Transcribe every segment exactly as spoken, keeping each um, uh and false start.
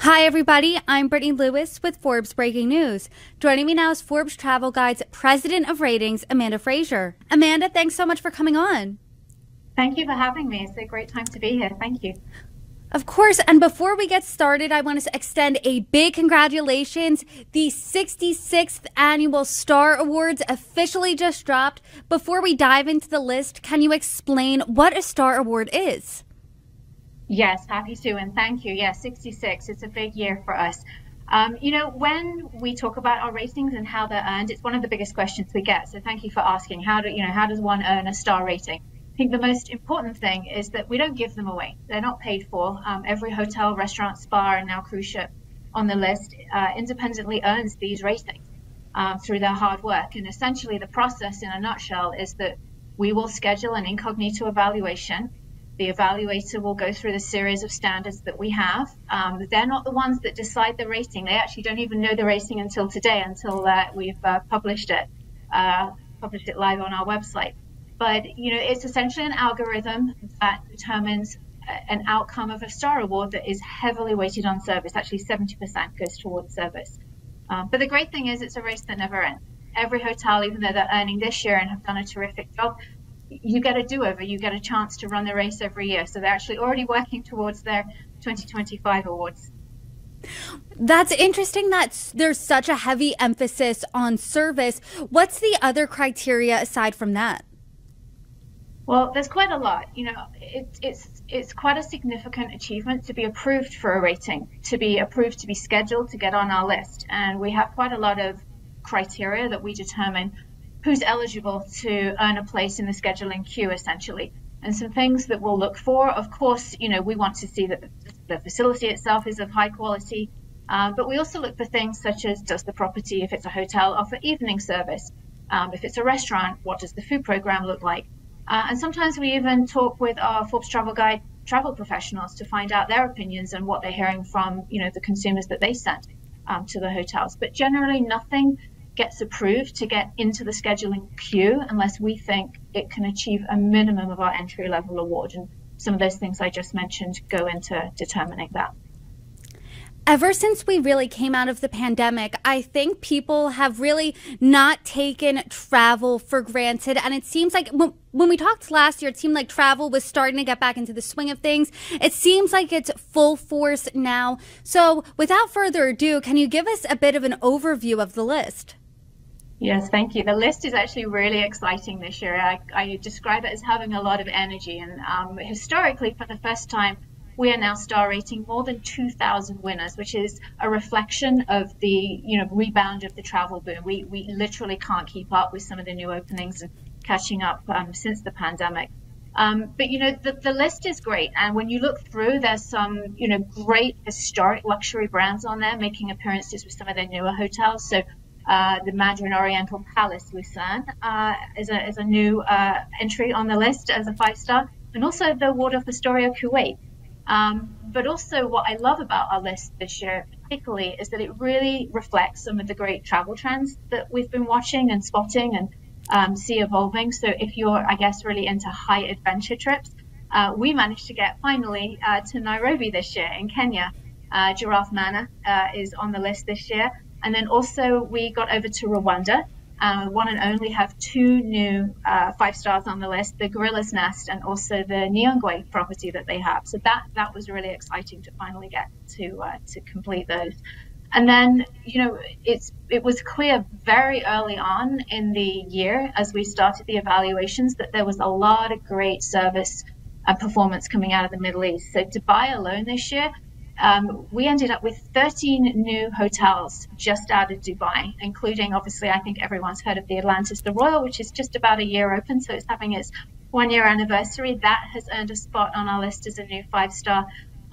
Hi everybody, I'm Brittany Lewis with Forbes Breaking News. Joining me now is Forbes Travel Guide's President of Ratings, Amanda Frasier. Amanda, thanks so much for coming on. Thank you for having me. It's a great time to be here. Thank you. Of course, and before we get started, I want to extend a big congratulations. The sixty-sixth Annual Star Awards officially just dropped. Before we dive into the list, can you explain what a Star Award is? Yes, happy to, and thank you. Yes, yeah, sixty-six, it's a big year for us. Um, you know, when we talk about our ratings and how they're earned, it's one of the biggest questions we get, so thank you for asking. How do, you know, how does one earn a star rating? I think the most important thing is that we don't give them away. They're not paid for. Um, every hotel, restaurant, spa, and now cruise ship on the list uh, independently earns these ratings um, through their hard work, and essentially the process in a nutshell is that we will schedule an incognito evaluation. The evaluator will go through the series of standards that we have. Um, they're not the ones that decide the rating. They actually don't even know the rating until today, until uh, we've uh, published it, uh, published it live on our website. But you know, it's essentially an algorithm that determines an outcome of a star award that is heavily weighted on service. Actually, seventy percent goes towards service. Um, but the great thing is, it's a race that never ends. Every hotel, even though they're earning this year and have done a terrific job, you get a do-over, you get a chance to run the race every year. So they're actually already working towards their twenty twenty-five awards. That's interesting that there's such a heavy emphasis on service. What's the other criteria aside from that? Well, there's quite a lot. You know, it, it's, it's quite a significant achievement to be approved for a rating, to be approved, to be scheduled, to get on our list. And we have quite a lot of criteria that we determine who's eligible to earn a place in the scheduling queue, essentially. And some things that we'll look for, of course, you know, we want to see that the facility itself is of high quality, um, but we also look for things such as, does the property, if it's a hotel, offer evening service? Um, if it's a restaurant, what does the food program look like? Uh, and sometimes we even talk with our Forbes Travel Guide travel professionals to find out their opinions and what they're hearing from, you know, the consumers that they sent um, to the hotels. But generally nothing gets approved to get into the scheduling queue unless we think it can achieve a minimum of our entry-level award, and some of those things I just mentioned go into determining that. Ever since we really came out of the pandemic, I think people have really not taken travel for granted, and it seems like when we talked last year, it seemed like travel was starting to get back into the swing of things. It seems like it's full force now. So without further ado, can you give us a bit of an overview of the list? Yes, thank you. The list is actually really exciting this year. I, I describe it as having a lot of energy. And um, historically, for the first time, we are now star rating more than two thousand winners, which is a reflection of the you know rebound of the travel boom. We, we literally can't keep up with some of the new openings and catching up um, since the pandemic. Um, but, you know, the, the list is great. And when you look through, there's some, you know, great historic luxury brands on there making appearances with some of their newer hotels. So Uh, the Mandarin Oriental Palace, Lucerne, uh, is, a, is a new uh, entry on the list as a five-star, and also the Waldorf Astoria, Kuwait. Um, but also what I love about our list this year particularly is that it really reflects some of the great travel trends that we've been watching and spotting and um, see evolving. So if you're, I guess, really into high adventure trips, uh, we managed to get finally uh, to Nairobi this year in Kenya. Uh, Giraffe Manor uh, is on the list this year. And then also we got over to Rwanda. Uh, One and Only have two new uh, five stars on the list, the Gorilla's Nest and also the Neongwe property that they have. So that, that was really exciting to finally get to uh, to complete those. And then, you know, it's it was clear very early on in the year as we started the evaluations that there was a lot of great service and performance coming out of the Middle East. So Dubai alone this year, Um, we ended up with thirteen new hotels just out of Dubai, including, obviously, I think everyone's heard of the Atlantis the Royal, which is just about a year open, so it's having its one-year anniversary. That has earned a spot on our list as a new five-star.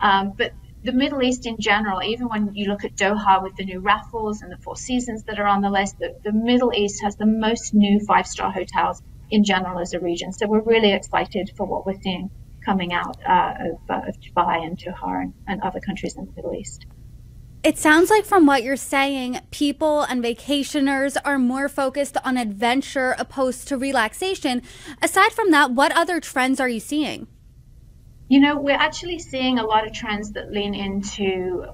Um, but the Middle East in general, even when you look at Doha with the new Raffles and the Four Seasons that are on the list, the, the Middle East has the most new five-star hotels in general as a region. So we're really excited for what we're seeing coming out uh, of, uh, of Dubai and Doha and, and other countries in the Middle East. It sounds like from what you're saying, people and vacationers are more focused on adventure opposed to relaxation. Aside from that, what other trends are you seeing? You know, we're actually seeing a lot of trends that lean into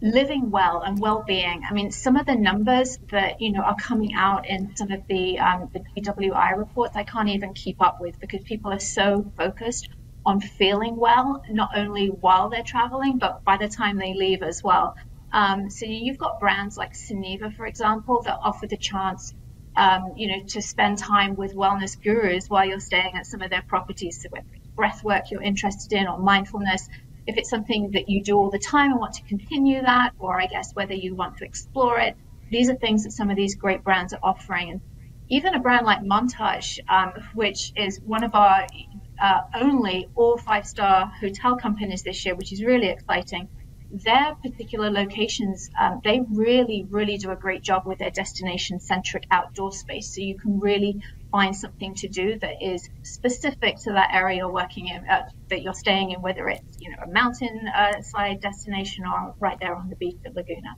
living well and well-being. I mean, some of the numbers that, you know, are coming out in some of the, um, the D W I reports, I can't even keep up with, because people are so focused on feeling well, not only while they're traveling, but by the time they leave as well. Um, so you've got brands like Suneva, for example, that offer the chance, um, you know, to spend time with wellness gurus while you're staying at some of their properties. So whether it's breath work you're interested in or mindfulness, if it's something that you do all the time and want to continue that, or I guess whether you want to explore it, these are things that some of these great brands are offering. And even a brand like Montage, um, which is one of our uh, only all five-star hotel companies this year, which is really exciting. Their particular locations, um, they really, really do a great job with their destination-centric outdoor space. So you can really find something to do that is specific to that area you're working in, uh, that you're staying in, whether it's, you know, a mountain uh, side destination or right there on the beach at Laguna.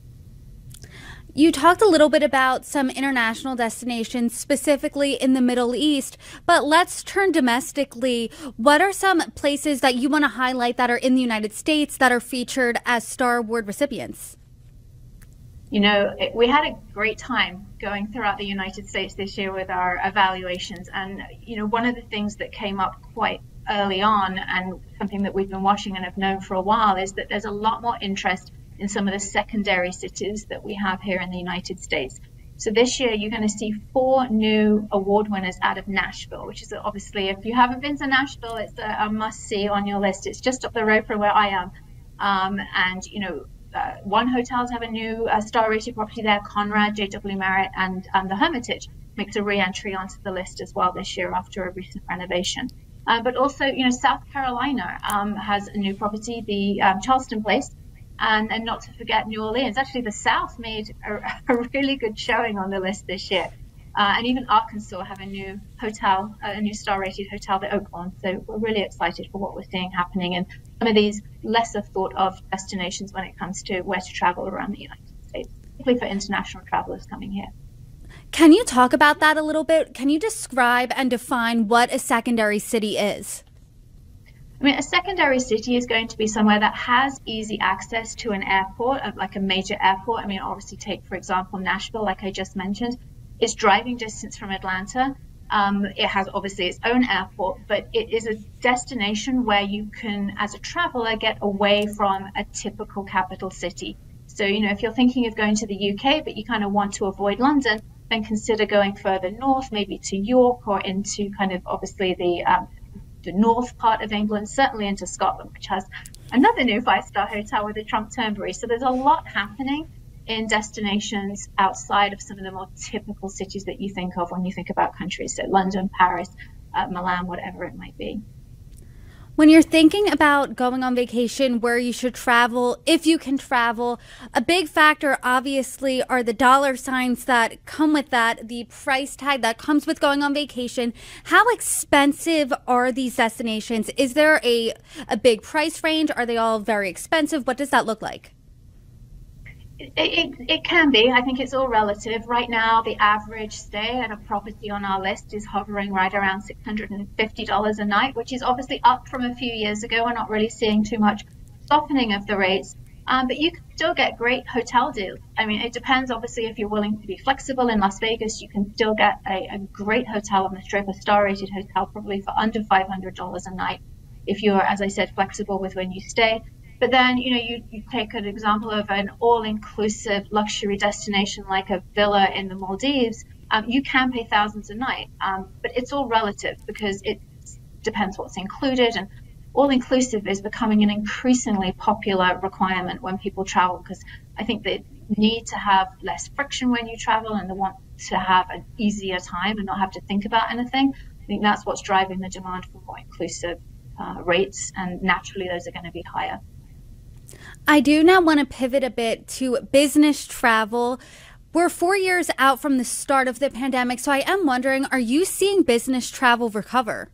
You talked a little bit about some international destinations, specifically in the Middle East, but let's turn domestically. What are some places that you want to highlight that are in the United States that are featured as Star Award recipients? You know, it, we had a great time going throughout the United States this year with our evaluations. And, you know, one of the things that came up quite early on, and something that we've been watching and have known for a while, is that there's a lot more interest in some of the secondary cities that we have here in the United States. So this year you're going to see four new award winners out of Nashville, which is obviously, if you haven't been to Nashville, it's a, a must see on your list. It's just up the road from where I am. Um, and, you know, uh, One Hotels have a new uh, star rated property there, Conrad, J W Marriott, and um, the Hermitage makes a re-entry onto the list as well this year after a recent renovation. Uh, but also, you know, South Carolina um, has a new property, the um, Charleston Place. And, and not to forget New Orleans. Actually, the South made a, a really good showing on the list this year. Uh, and even Arkansas have a new hotel, a new star-rated hotel, the Oaklawn. So we're really excited for what we're seeing happening in some of these lesser thought-of destinations when it comes to where to travel around the United States, particularly for international travelers coming here. Can you talk about that a little bit? Can you describe and define what a secondary city is? I mean, a secondary city is going to be somewhere that has easy access to an airport, like a major airport. I mean, obviously take, for example, Nashville, like I just mentioned. It's driving distance from Atlanta. Um, it has obviously its own airport, but it is a destination where you can, as a traveler, get away from a typical capital city. So, you know, if you're thinking of going to the U K, but you kind of want to avoid London, then consider going further north, maybe to York or into kind of obviously the... Um, the north part of England, certainly into Scotland, which has another new five-star hotel with a Trump Turnberry. So there's a lot happening in destinations outside of some of the more typical cities that you think of when you think about countries. So London, Paris, uh, Milan, whatever it might be. When you're thinking about going on vacation, where you should travel, if you can travel, a big factor obviously are the dollar signs that come with that, the price tag that comes with going on vacation. How expensive are these destinations? Is there a, a big price range? Are they all very expensive? What does that look like? It, it, it can be. I think it's all relative. Right now, the average stay at a property on our list is hovering right around six hundred fifty dollars a night, which is obviously up from a few years ago. We're not really seeing too much softening of the rates, um, but you can still get great hotel deals. I mean, it depends, obviously, if you're willing to be flexible. In Las Vegas, you can still get a, a great hotel on the Strip, a star-rated hotel, probably for under five hundred dollars a night if you're, as I said, flexible with when you stay. But then, you know, you, you take an example of an all-inclusive luxury destination like a villa in the Maldives, um, you can pay thousands a night. Um, but it's all relative because it depends what's included. And all-inclusive is becoming an increasingly popular requirement when people travel, because I think they need to have less friction when you travel and they want to have an easier time and not have to think about anything. I think that's what's driving the demand for more inclusive uh, rates, and naturally those are going to be higher. I do now want to pivot a bit to business travel. We're four years out from the start of the pandemic, so I am wondering, are you seeing business travel recover?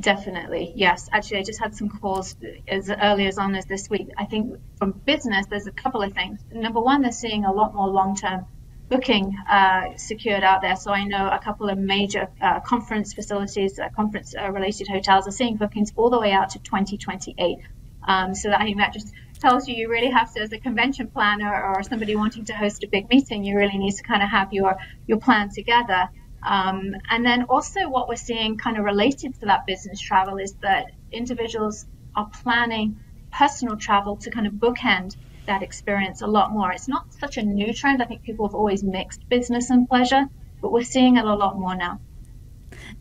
Definitely, yes. Actually, I just had some calls as early as on as this week. I think from business, there's a couple of things. Number one, they're seeing a lot more long-term booking uh, secured out there. So I know a couple of major uh, conference facilities, uh, conference uh, related hotels are seeing bookings all the way out to twenty twenty-eight. Um, so I think that just tells you you really have to, as a convention planner or somebody wanting to host a big meeting, you really need to kind of have your, your plan together. Um, and then also what we're seeing kind of related to that business travel is that individuals are planning personal travel to kind of bookend that experience a lot more. It's not such a new trend. I think people have always mixed business and pleasure, but we're seeing it a lot more now.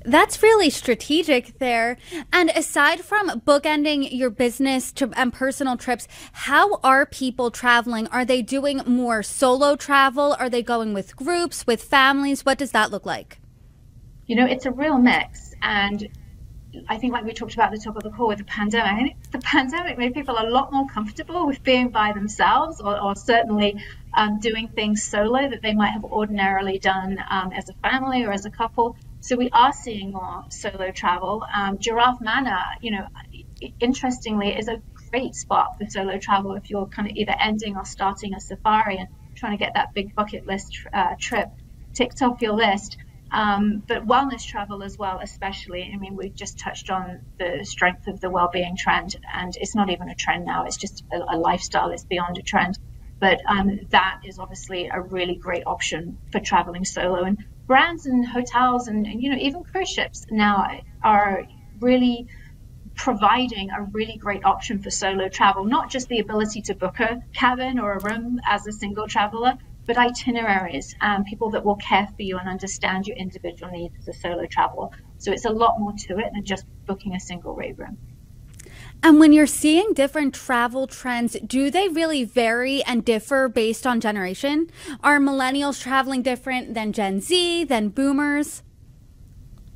That's really strategic there. And aside from bookending your business to, and personal trips, how are people traveling? Are they doing more solo travel? Are they going with groups, with families? What does that look like? You know, it's a real mix. And I think, like we talked about at the top of the call with the pandemic, I think the pandemic made people a lot more comfortable with being by themselves, or, or certainly um, doing things solo that they might have ordinarily done um, as a family or as a couple. So we are seeing more solo travel. Um, Giraffe Manor, you know, interestingly, is a great spot for solo travel if you're kind of either ending or starting a safari and trying to get that big bucket list uh, trip ticked off your list. Um, but wellness travel as well, especially. I mean, we've just touched on the strength of the well-being trend, and it's not even a trend now. It's just a, a lifestyle. It's beyond a trend. But um, that is obviously a really great option for traveling solo. And brands and hotels and, and you know, even cruise ships now are really providing a really great option for solo travel, not just the ability to book a cabin or a room as a single traveler, but itineraries and people that will care for you and understand your individual needs as a solo traveler. So it's a lot more to it than just booking a single rate room. And when you're seeing different travel trends, do they really vary and differ based on generation? Are millennials traveling different than Gen Z, than boomers?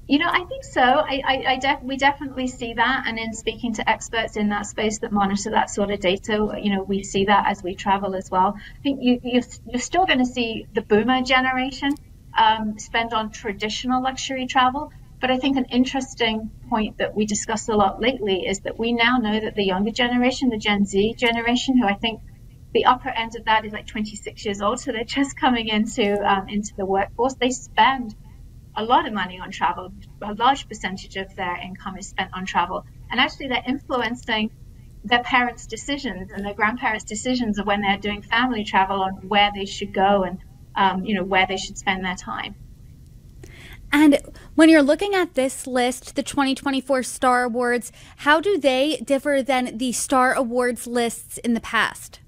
You know, I think so. I, I, I def- we definitely see that. And in speaking to experts in that space that monitor that sort of data, you know, we see that as we travel as well. I think you, you're, you're still going to see the boomer generation um, spend on traditional luxury travel. But I think an interesting point that we discussed a lot lately is that we now know that the younger generation, the Gen Z generation, who I think the upper end of that is like twenty-six years old, so they're just coming into um, into the workforce, they spend a lot of money on travel. A large percentage of their income is spent on travel. And actually they're influencing their parents' decisions and their grandparents' decisions of when they're doing family travel on where they should go and um, you know, where they should spend their time. And when you're looking at this list, the twenty twenty-four Star Awards, how do they differ than the Star Awards lists in the past?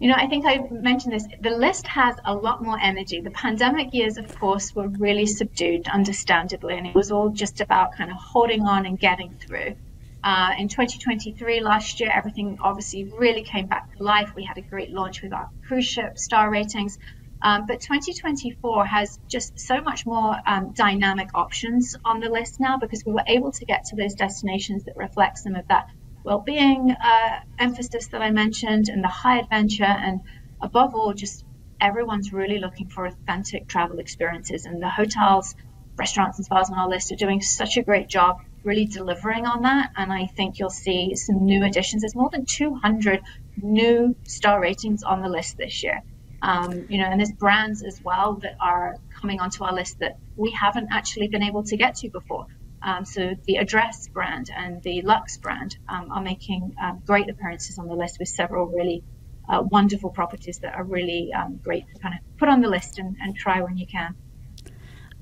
You know, I think I mentioned this. The list has a lot more energy. The pandemic years, of course, were really subdued, understandably, and it was all just about kind of holding on and getting through. Uh, in twenty twenty-three, last year, everything obviously really came back to life. We had a great launch with our cruise ship star ratings. Um, but twenty twenty-four has just so much more um, dynamic options on the list now, because we were able to get to those destinations that reflect some of that well-being uh, emphasis that I mentioned, and the high adventure, and above all, just everyone's really looking for authentic travel experiences, and the hotels, restaurants and spas on our list are doing such a great job really delivering on that. And I think you'll see some new additions. There's more than two hundred new star ratings on the list this year, um, you know, and there's brands as well that are coming onto our list that we haven't actually been able to get to before. Um, so the Address brand and the Luxe brand um, are making um, great appearances on the list, with several really uh, wonderful properties that are really um, great to kind of put on the list and, and try when you can.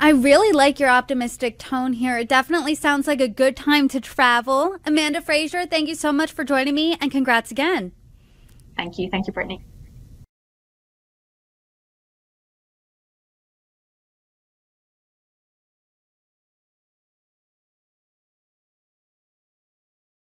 I really like your optimistic tone here. It definitely sounds like a good time to travel. Amanda Frasier, thank you so much for joining me, and congrats again. Thank you. Thank you, Brittany.